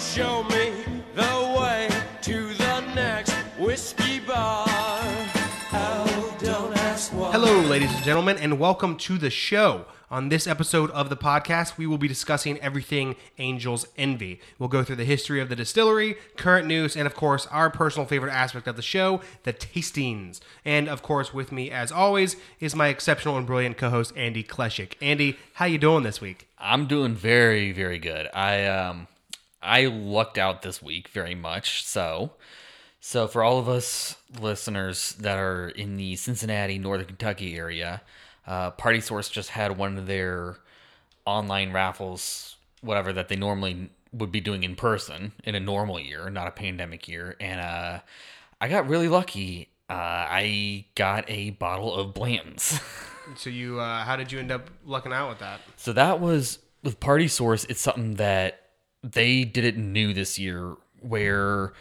show me the way to the next whiskey bar. Oh, don't ask why. Hello, ladies and gentlemen, and welcome to the show. On this episode of the podcast, we will be discussing everything Angel's Envy. We'll go through the history of the distillery, current news, and of course, our personal favorite aspect of the show, the tastings. And of course, with me, as always, is my exceptional and brilliant co-host, Andy Kleshik. Andy, how you doing this week? I'm doing very, very good. I lucked out this week very much, so for all of us listeners that are in the Cincinnati, Northern Kentucky area, Party Source just had one of their online raffles, whatever, that they normally would be doing in person in a normal year, not a pandemic year. And I got really lucky. I got a bottle of Blanton's. So you, how did you end up lucking out with that? So that was with Party Source. It's something that they did it new this year, where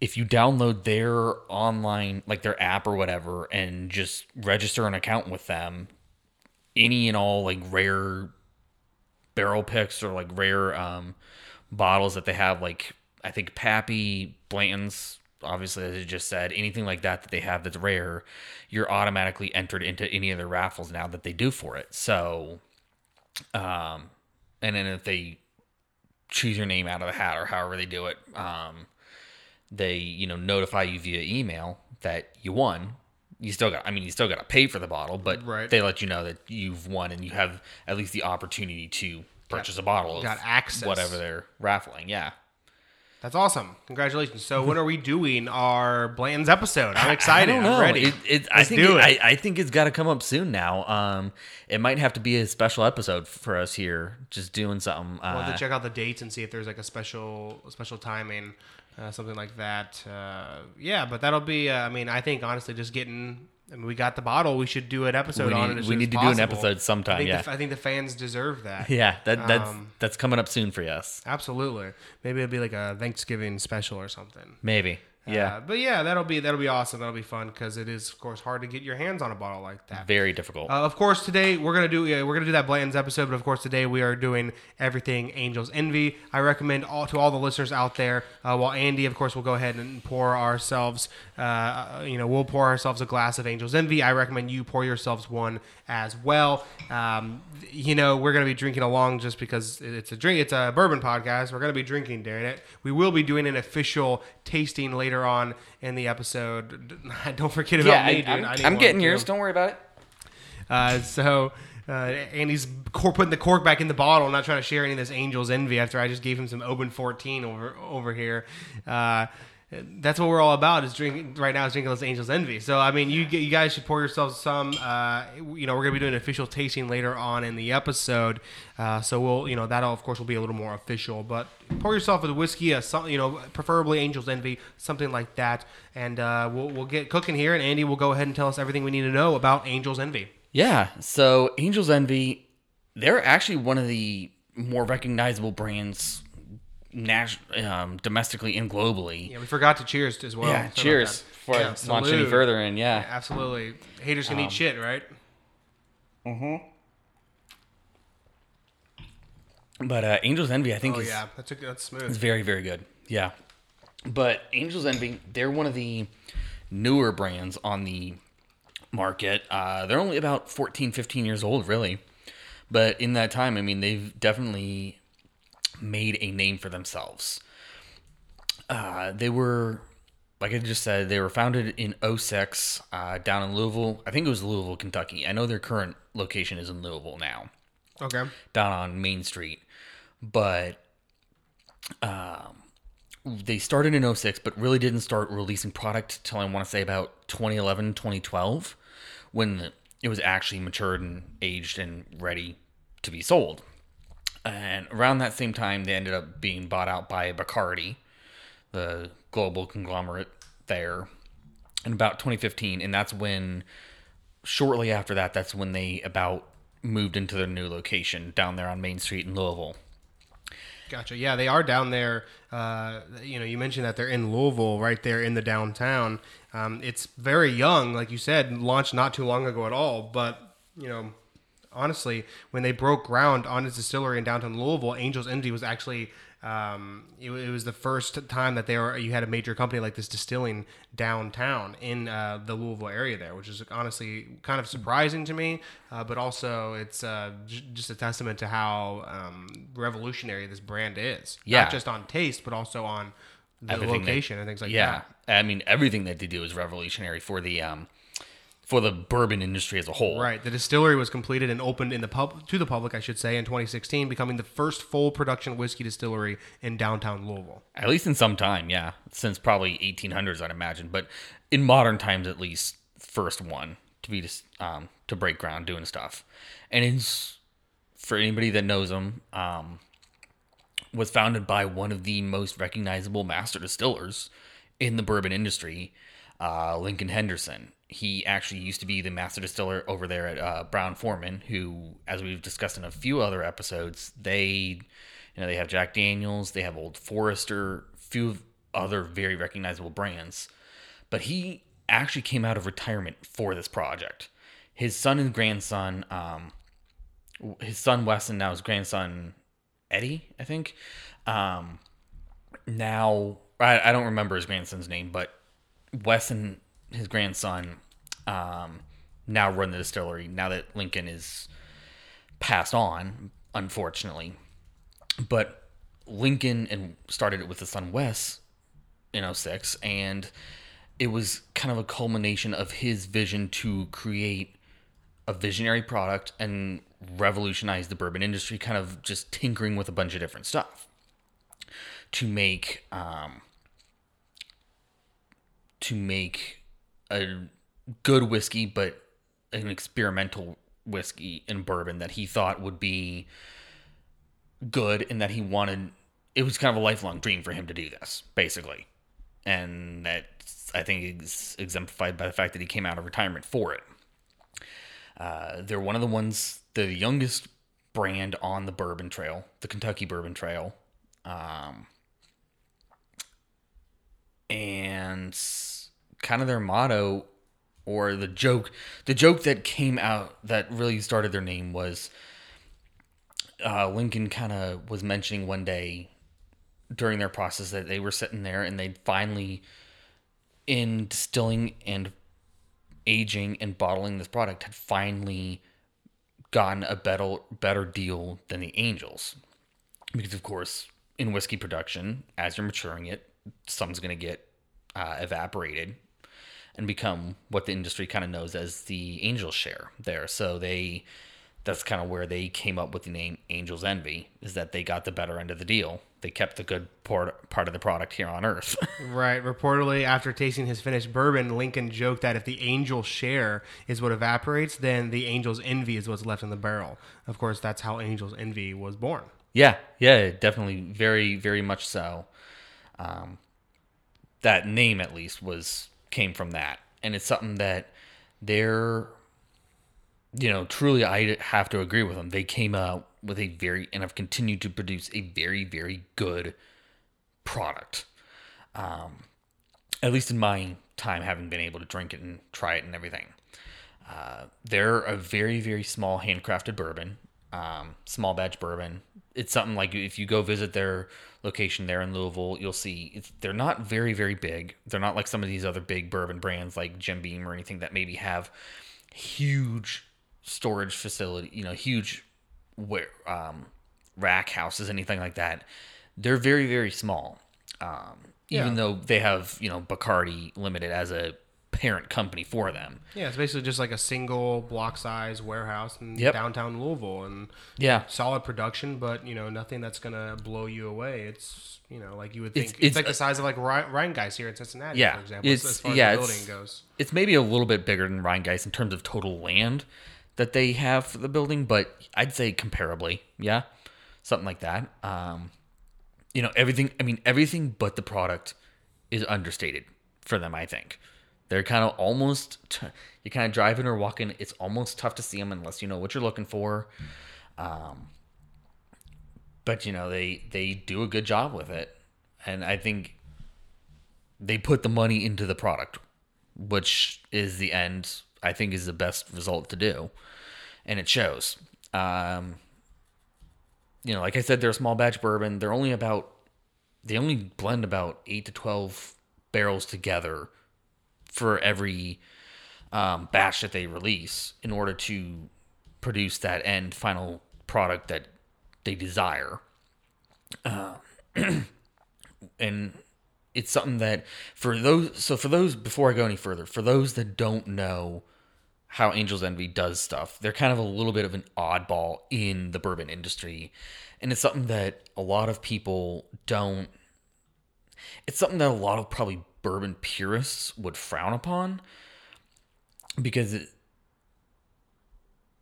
if you download their online, like their app or whatever, and just register an account with them, any and all like rare barrel picks or like rare bottles that they have, like I think Pappy, Blanton's, obviously as you just said, anything like that that they have that's rare, you're automatically entered into any of their raffles now that they do for it. So, and then if they choose your name out of the hat or however they do it, they notify you via email that you won. You still got to pay for the bottle, but right, they let you know that you've won and you have at least the opportunity to purchase a bottle of access, whatever they're raffling. Yeah. That's awesome. Congratulations. So when are we doing our Blanton's episode? I'm excited. I'm ready. I think it's got to come up soon now. It might have to be a special episode for us here, just doing something. We'll have to check out the dates and see if there's like a special timing. Something like that. Yeah, but that'll be, I think honestly just we got the bottle. We should do an episode on it as soon as possible. We need to do an episode sometime, I think the fans deserve that. Yeah, that's coming up soon for us. Absolutely. Maybe it'll be like a Thanksgiving special or something. Maybe, yeah. But yeah, that'll be awesome. That'll be fun because it is, of course, hard to get your hands on a bottle like that. Very difficult. Of course, today we're gonna do that Blanton's episode, but of course, today we are doing everything Angel's Envy. I recommend all the listeners out there. While Andy, of course, will go ahead and pour ourselves. We'll pour ourselves a glass of Angel's Envy. I recommend you pour yourselves one as well. We're gonna be drinking along just because it's a drink. It's a bourbon podcast. We're gonna be drinking during it. We will be doing an official tasting later on in the episode. Don't forget about me, dude. I'm getting yours. Don't worry about it. So Andy's putting the cork back in the bottle. I'm not trying to share any of this Angel's Envy after I just gave him some Oban 14 over here. That's what we're all about is drinking right now is drinking this Angel's Envy. So, you guys should pour yourselves some, we're going to be doing an official tasting later on in the episode. So that'll of course will be a little more official, but pour yourself a whiskey, preferably Angel's Envy, something like that. And, we'll get cooking here and Andy will go ahead and tell us everything we need to know about Angel's Envy. Yeah. So Angel's Envy, they're actually one of the more recognizable brands domestically and globally. Yeah, we forgot to cheers as well. Yeah, cheers before I launch any further in. Yeah, absolutely. Haters can eat shit, right? Mm-hmm. But Angel's Envy, I think. Oh yeah, that's smooth. It's very, very good. Yeah, but Angel's Envy, they're one of the newer brands on the market. They're only about 14, 15 years old, really. But in that time, they've definitely made a name for themselves. They were, like I just said, they were founded in 2006 down in Louisville. I think it was Louisville, Kentucky. I know their current location is in Louisville now. Okay. Down on Main Street. But they started in 2006, but really didn't start releasing product till I want to say about 2011, 2012, when it was actually matured and aged and ready to be sold. And around that same time, they ended up being bought out by Bacardi, the global conglomerate there, in about 2015. And that's when, shortly after that, that's when they moved into their new location down there on Main Street in Louisville. Gotcha. Yeah, they are down there. You mentioned that they're in Louisville, right there in the downtown. It's very young, like you said, launched not too long ago at all. But, honestly, when they broke ground on his distillery in downtown Louisville, Angel's Envy was actually it was the first time that you had a major company like this distilling downtown in the Louisville area there, which is honestly kind of surprising to me, but also it's just a testament to how revolutionary this brand is. Yeah. Not just on taste, but also on the location and things like that. Yeah, I mean, everything that they do is revolutionary for the bourbon industry as a whole. Right. The distillery was completed and opened to the public, I should say, in 2016, becoming the first full production whiskey distillery in downtown Louisville. At least in some time, yeah. Since probably 1800s, I'd imagine. But in modern times, at least, first one to be to break ground doing stuff. And it's, for anybody that knows them, was founded by one of the most recognizable master distillers in the bourbon industry, Lincoln Henderson. He actually used to be the master distiller over there at Brown Forman, who, as we've discussed in a few other episodes, they have Jack Daniels, they have Old Forester, few other very recognizable brands. But he actually came out of retirement for this project. His son and grandson, his son Wes and now his grandson Eddie, I think. Now I don't remember his grandson's name, but Wes and his grandson now run the distillery now that Lincoln is passed on, unfortunately. But Lincoln started it with his son Wes in 2006, and it was kind of a culmination of his vision to create a visionary product and revolutionize the bourbon industry, kind of just tinkering with a bunch of different stuff to make a good whiskey, but an experimental whiskey and bourbon that he thought would be good, and that he wanted. It was kind of a lifelong dream for him to do this, basically. And that, I think, is exemplified by the fact that he came out of retirement for it. They're one of the ones, the youngest brand on the Bourbon Trail, the Kentucky Bourbon Trail. And kind of their motto, or the joke that came out that really started their name was, Lincoln kind of was mentioning one day during their process that they were sitting there and they'd finally, in distilling and aging and bottling this product, had finally gotten a better deal than the Angels. Because, of course, in whiskey production, as you're maturing it, some's going to get evaporated and become what the industry kind of knows as the Angel share there. So that's kind of where they came up with the name Angel's Envy, is that they got the better end of the deal. They kept the good part of the product here on Earth. Right. Reportedly, after tasting his finished bourbon, Lincoln joked that if the Angel share is what evaporates, then the Angel's Envy is what's left in the barrel. Of course, that's how Angel's Envy was born. Yeah. Yeah, definitely. Very, very much so. That name, at least, came from that. And it's something that truly, I have to agree with them. They came out with and have continued to produce a very, very good product. At least in my time, having been able to drink it and try it and everything. They're a very, very small handcrafted bourbon, small batch bourbon. It's something like, if you go visit their location there in Louisville, you'll see they're not very, very big. They're not like some of these other big bourbon brands like Jim Beam or anything that maybe have huge storage facility, huge rack houses, anything like that. They're very, very small. Even though they have, Bacardi Limited as a parent company for them. Yeah, it's basically just like a single block size warehouse in downtown Louisville, and solid production, but nothing that's gonna blow you away. It's like you would think it's like the size of like Rhinegeist here in Cincinnati, for example. As far as the building goes, it's maybe a little bit bigger than Rhinegeist in terms of total land that they have for the building, but I'd say comparably, something like that. Everything. I mean, everything but the product is understated for them, I think. They're kind of almost, you're kind of driving or walking, it's almost tough to see them unless you know what you're looking for. But, they do a good job with it. And I think they put the money into the product, which is the end, I think, is the best result to do. and it shows. You know, like I said, they're a small batch bourbon. They're only about, they only blend about 8 to 12 barrels together for every batch that they release in order to produce that end final product that they desire. And it's something that for those, so for those, before I go any further, for those that don't know how Angel's Envy does stuff, they're kind of a little bit of an oddball in the bourbon industry. And it's something that a lot of people don't, it's something that a lot of probably bourbon purists would frown upon, because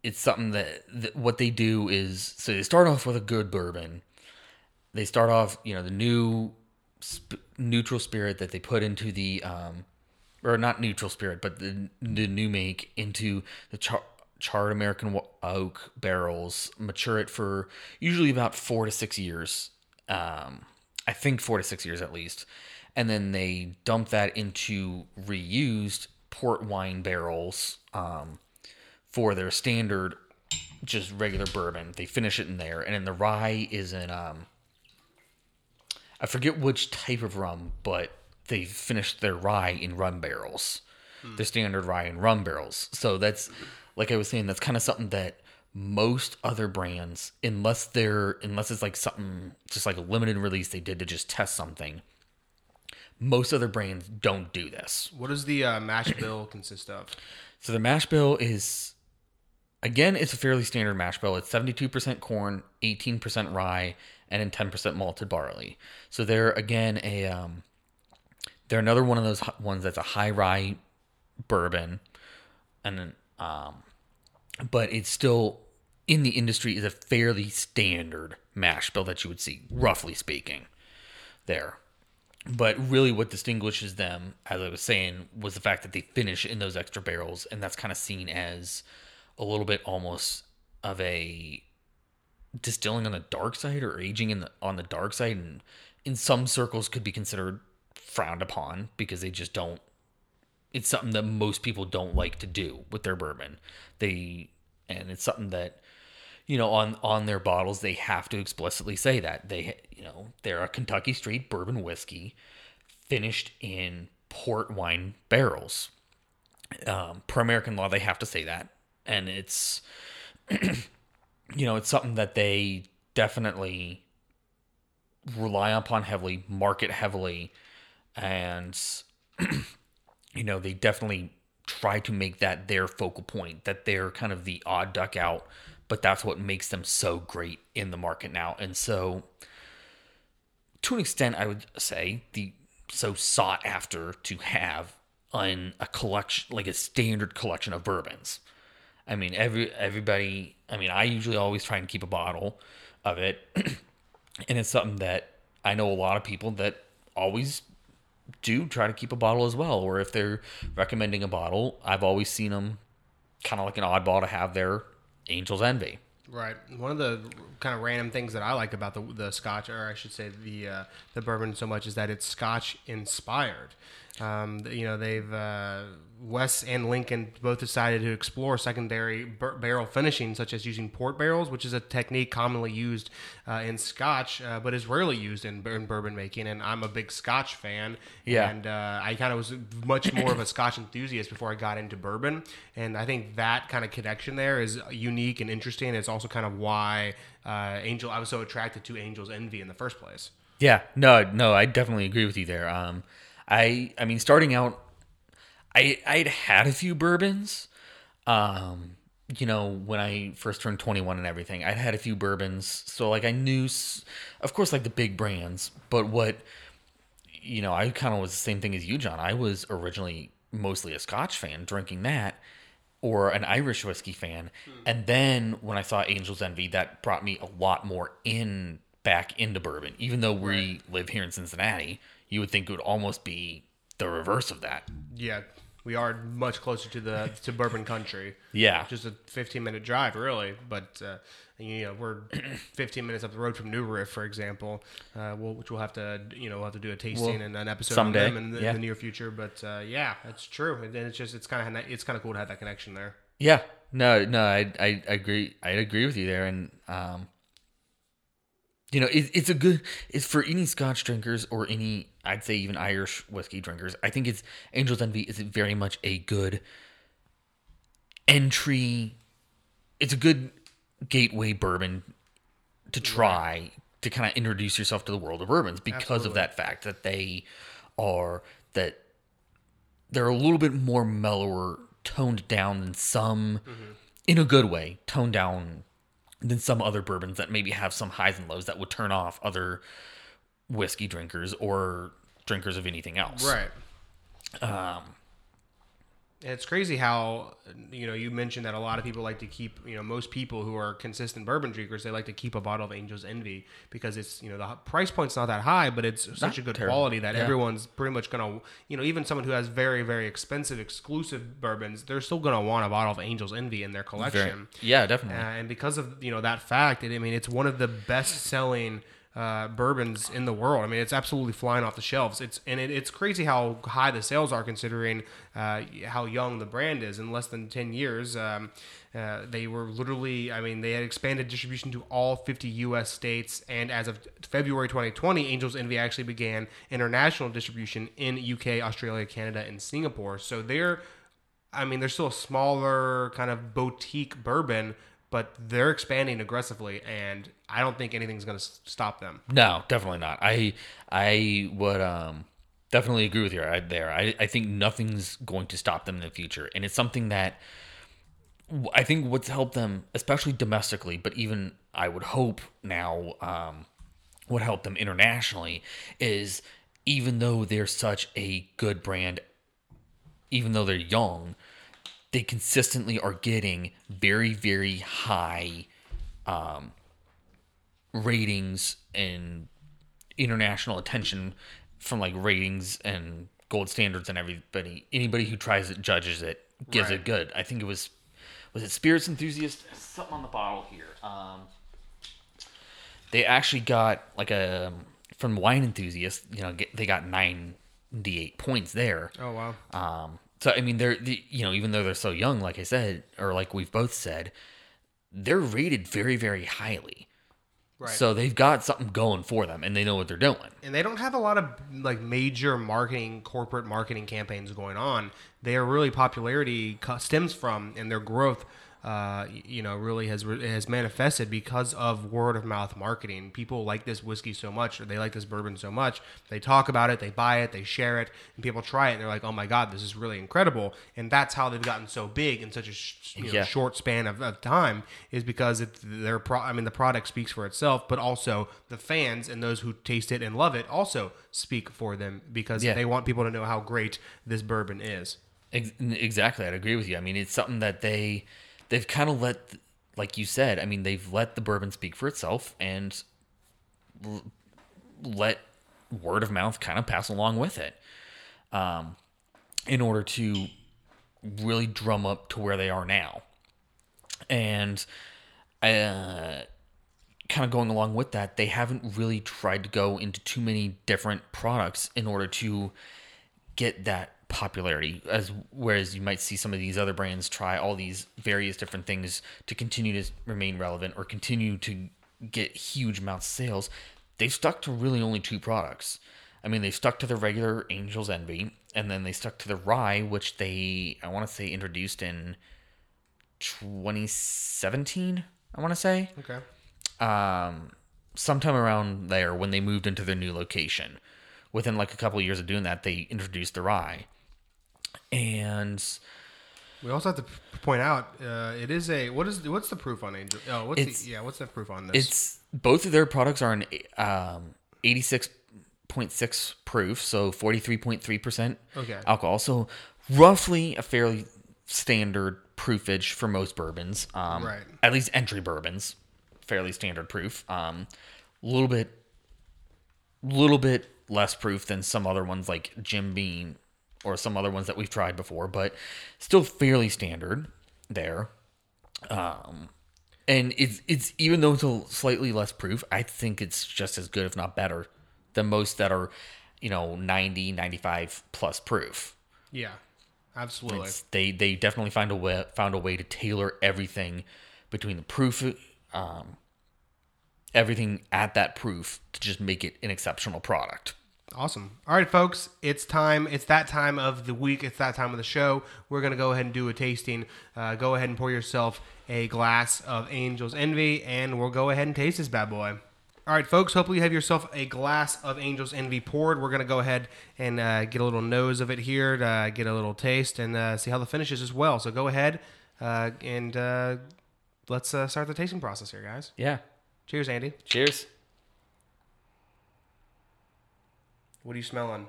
it's something that, what they do is, so they start off with a good bourbon. They start off, you know, the new neutral spirit that they put into the, or not neutral spirit, but the new make into the charred American oak barrels, mature it for usually about 4 to 6 years. I think 4 to 6 years at least. And then they dump that into reused port wine barrels for their standard, just regular bourbon. They finish it in there. And then the rye is in, I forget which type of rum, but they finished their rye in rum barrels, their standard rye in rum barrels. So that's, like I was saying, that's kind of something that most other brands, unless they're, unless it's like something just like a limited release they did to just test something, most other brands don't do this. What does the mash bill consist of? So the mash bill is, again, it's a fairly standard mash bill. It's 72% corn, 18% rye, and then 10% malted barley. So they're, again, a they're another one of those ones that's a high rye bourbon, and then, but it's still in the industry is a fairly standard mash bill that you would see, roughly speaking, there. But really, what distinguishes them, as I was saying, was the fact that they finish in those extra barrels, and that's kind of seen as a little bit almost of a distilling on the dark side, or aging in the, on the dark side, and in some circles could be considered frowned upon, because they just don't, it's something that most people don't like to do with their bourbon. They, and it's something that, you know, on their bottles, they have to explicitly say that they, you know, they're a Kentucky straight bourbon whiskey finished in port wine barrels. Per American law, they have to say that. And it's, you know, it's something that they definitely rely upon heavily, market heavily, and, you know, they definitely try to make that their focal point, that they're kind of the odd duck out, but that's what makes them so great in the market now. And so, to an extent, I would say, the so sought after to have in a collection, like a standard collection of bourbons. I mean, everybody, I mean, I usually always try and keep a bottle of it. And it's something that I know a lot of people that always do try to keep a bottle as well. Or if they're recommending a bottle, I've always seen them kind of like an oddball to have their Angel's Envy. Right. One of the kind of random things that I like about the Scotch, or I should say the bourbon so much, is that it's Scotch inspired. You know, they've, Wes and Lincoln both decided to explore secondary barrel finishing, such as using port barrels, which is a technique commonly used in Scotch, but is rarely used in bourbon making. And I'm a big Scotch fan. Yeah. And I kind of was much more of a Scotch enthusiast before I got into bourbon. And I think that kind of connection there is unique and interesting. It's also kind of why I was so attracted to Angel's Envy in the first place. Yeah. No, I definitely agree with you there. I mean, starting out, I'd had a few bourbons, you know, when I first turned 21 and everything, I'd had a few bourbons. So like I knew, of course, like the big brands, but what, you know, I kind of was the same thing as you, John. I was originally mostly a Scotch fan drinking that, or an Irish whiskey fan. And then when I saw Angel's Envy, that brought me a lot more back into bourbon, even though we live here in Cincinnati. You would think it would almost be the reverse of that. Yeah, we are much closer to the bourbon country. Yeah, just a 15-minute drive, really. But you know, we're 15 minutes up the road from New Rift, for example, which we'll have to do a tasting and an episode someday, on them in the near future. But yeah, that's true. And then it's kind of cool to have that connection there. Yeah. No, I agree with you there. And, you know, it's for any Scotch drinkers or any, I'd say even Irish whiskey drinkers. I think it's Angel's Envy is very much a good entry. It's a good gateway bourbon to try to kind of introduce yourself to the world of bourbons because Absolutely. Of that fact that they're a little bit more mellower, toned down than some, mm-hmm. in a good way, toned down than some other bourbons that maybe have some highs and lows that would turn off other whiskey drinkers or drinkers of anything else. Right. It's crazy how, you know, you mentioned that a lot of people like to keep, you know, most people who are consistent bourbon drinkers, they like to keep a bottle of Angel's Envy because it's, you know, the price point's not that high, but it's such a good quality that everyone's pretty much going to, you know, even someone who has very, very expensive exclusive bourbons, they're still going to want a bottle of Angel's Envy in their collection. Yeah, definitely. And because of, you know, that fact, I mean, it's one of the best selling bourbons in the world. I mean, it's absolutely flying off the shelves. It's crazy how high the sales are considering how young the brand is. In less than 10 years, they were literally, I mean, they had expanded distribution to all 50 U.S. states. And as of February 2020, Angel's Envy actually began international distribution in UK, Australia, Canada, and Singapore. So they're still a smaller kind of boutique bourbon, but they're expanding aggressively, and I don't think anything's going to stop them. No, definitely not. I would definitely agree with you right there. I think nothing's going to stop them in the future, and it's something that I think what's helped them, especially domestically, but even I would hope now would help them internationally, is even though they're such a good brand, even though they're young, they consistently are getting very, very high ratings and international attention from like ratings and gold standards, and anybody who tries it, judges it, gives it good. I think it was it Spirits Enthusiast? Something on the bottle here. They actually got like from Wine Enthusiast, you know, they got 98 points there. Oh, wow. So, I mean, you know, even though they're so young, like I said, or like we've both said, they're rated very, very highly. Right. So they've got something going for them, and they know what they're doing. And they don't have a lot of like major corporate marketing campaigns going on. Their really popularity stems from, and their growth, you know, really has manifested because of word of mouth marketing. People like this whiskey so much, or they like this bourbon so much, they talk about it, they buy it, they share it, and people try it, and they're like, oh my God, this is really incredible. And that's how they've gotten so big in such a short span of time, is because the product speaks for itself, but also the fans and those who taste it and love it also speak for them because they want people to know how great this bourbon is. Exactly. I'd agree with you. I mean, it's something that they've kind of let, like you said, I mean, they've let the bourbon speak for itself and let word of mouth kind of pass along with it in order to really drum up to where they are now. And kind of going along with that, they haven't really tried to go into too many different products in order to get that popularity, whereas you might see some of these other brands try all these various different things to continue to remain relevant or continue to get huge amounts of sales. They've stuck to really only two products. I mean, they stuck to the regular Angel's Envy, and then they stuck to the rye, which they, I want to say, introduced in 2017, I want to say. Okay. Sometime around there when they moved into their new location. Within like a couple of years of doing that, they introduced the rye. And we also have to point out, it is a what's the proof on Angel? Oh, what's the proof on this? It's both of their products are an 86.6 proof, so 43.3% alcohol. So roughly a fairly standard proofage for most bourbons, right? At least entry bourbons, fairly standard proof. A little bit less proof than some other ones like Jim Beam or some other ones that we've tried before, but still fairly standard there. And it's even though it's a slightly less proof, I think it's just as good, if not better, than most that are, you know, 90, 95 plus proof. Yeah. Absolutely. It's, they definitely found a way to tailor everything between the proof, everything at that proof to just make it an exceptional product. Awesome. All right, folks, it's time. It's that time of the week. It's that time of the show. We're going to go ahead and do a tasting. Go ahead and pour yourself a glass of Angel's Envy, and we'll go ahead and taste this bad boy. All right, folks, hopefully you have yourself a glass of Angel's Envy poured. We're going to go ahead and get a little nose of it here, to get a little taste, and see how the finish is as well. So go ahead and let's start the tasting process here, guys. Yeah. Cheers, Andy. Cheers. What are you smelling?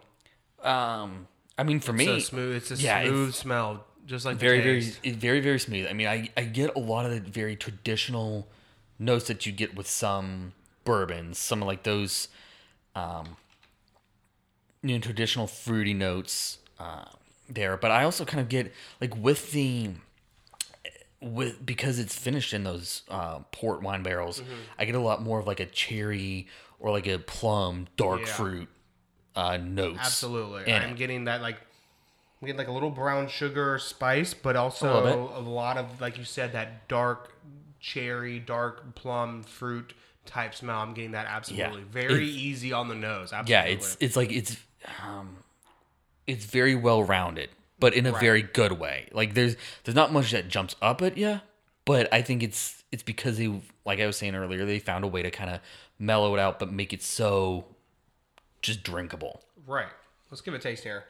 For me, so smooth. It's a smooth smell, just like very, the taste. very smooth. I mean, I get a lot of the very traditional notes that you get with some bourbons, some of like those, traditional fruity notes there. But I also kind of get like because it's finished in those port wine barrels. Mm-hmm. I get a lot more of like a cherry or like a plum, dark fruit. Notes. Absolutely. I'm getting that I'm getting a little brown sugar spice, but also a lot of, like you said, that dark cherry, dark plum fruit type smell. I'm getting that absolutely. Yeah. Very easy on the nose. Absolutely. Yeah, it's very well rounded, but in a very good way. Like there's not much that jumps up at you, but I think it's because they, like I was saying earlier, they found a way to kind of mellow it out but make it so just drinkable. Right. Let's give it a taste here.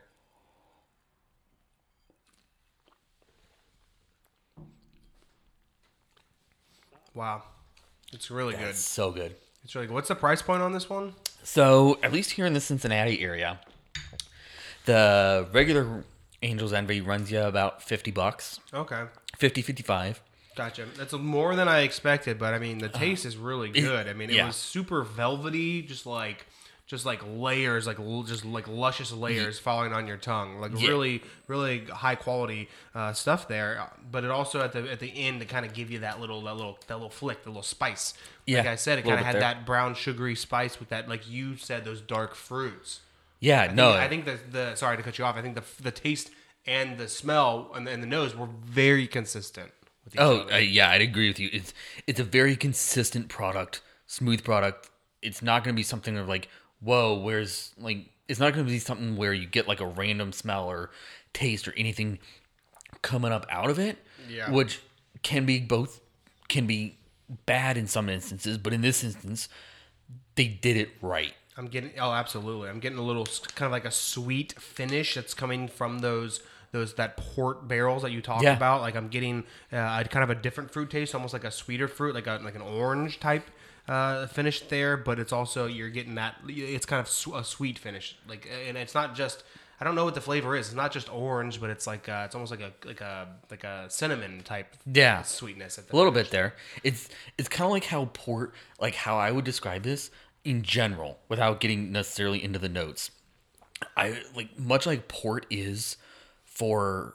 Wow. It's really good. It's so good. It's really good. What's the price point on this one? So, at least here in the Cincinnati area, the regular Angel's Envy runs you about $50. Okay. 50, 55. Gotcha. That's more than I expected, but I mean, the taste is really good. It was super velvety, just like layers, like luscious layers falling on your tongue, really, really high quality stuff there. But it also at the end to kind of give you that little flick, the little spice. Yeah, like I said, it kind of had that brown sugary spice with that, like you said, those dark fruits. Yeah, I think sorry to cut you off. I think the taste and the smell and the nose were very consistent with each other. Yeah, I'd agree with you. It's a very consistent product, smooth product. It's not going to be something of like, whoa, where's like, it's not going to be something where you get like a random smell or taste or anything coming up out of it, which can be bad in some instances, but in this instance, they did it right. I'm getting a little kind of like a sweet finish that's coming from those port barrels that you talked about. Like I'm getting kind of a different fruit taste, almost like a sweeter fruit, like an orange type. Finished there, but it's also you're getting that. It's kind of a sweet finish, and it's not just. I don't know what the flavor is. It's not just orange, but it's like it's almost like a cinnamon type. Yeah, sweetness at the a little finish. Bit there. It's kind of like how port, like how I would describe this in general, without getting necessarily into the notes. I like much like port is for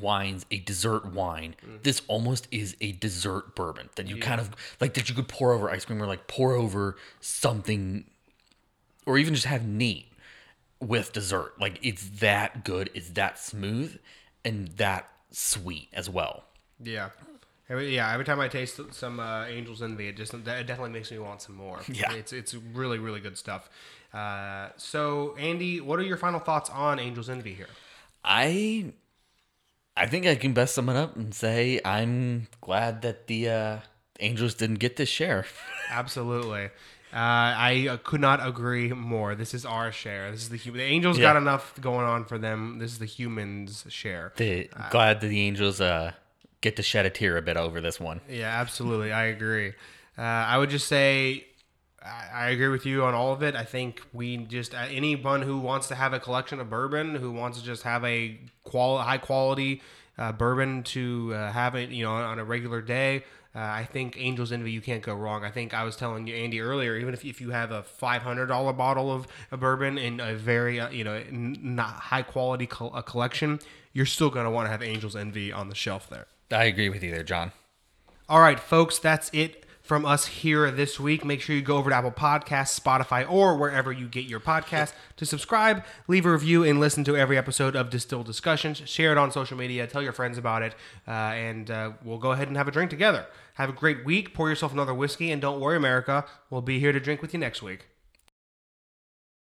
wines, a dessert wine. Mm-hmm. This almost is a dessert bourbon that you kind of like that you could pour over ice cream or like pour over something, or even just have neat with dessert. Like it's that good, it's that smooth, and that sweet as well. Yeah. Every time I taste some Angel's Envy, it definitely makes me want some more. Yeah. It's really, really good stuff. So Andy, what are your final thoughts on Angel's Envy here? I think I can best sum it up and say I'm glad that the Angels didn't get this share. Absolutely. I could not agree more. This is our share. This is the Angels got enough going on for them. This is the humans' share. Glad that the Angels get to shed a tear a bit over this one. Yeah, absolutely. I agree. I would just say I agree with you on all of it. I think we just anyone who wants to have a collection of bourbon, who wants to just have a high quality bourbon to have it, on a regular day. I think Angel's Envy, you can't go wrong. I think I was telling you, Andy, earlier, even if you have a $500 bottle of a bourbon in a very not high quality collection, you're still going to want to have Angel's Envy on the shelf there. I agree with you there, John. All right, folks, that's it from us here this week. Make sure you go over to Apple Podcasts, Spotify, or wherever you get your podcast to subscribe, leave a review, and listen to every episode of Distilled Discussions. Share it on social media. Tell your friends about it, and we'll go ahead and have a drink together. Have a great week. Pour yourself another whiskey, and don't worry, America. We'll be here to drink with you next week.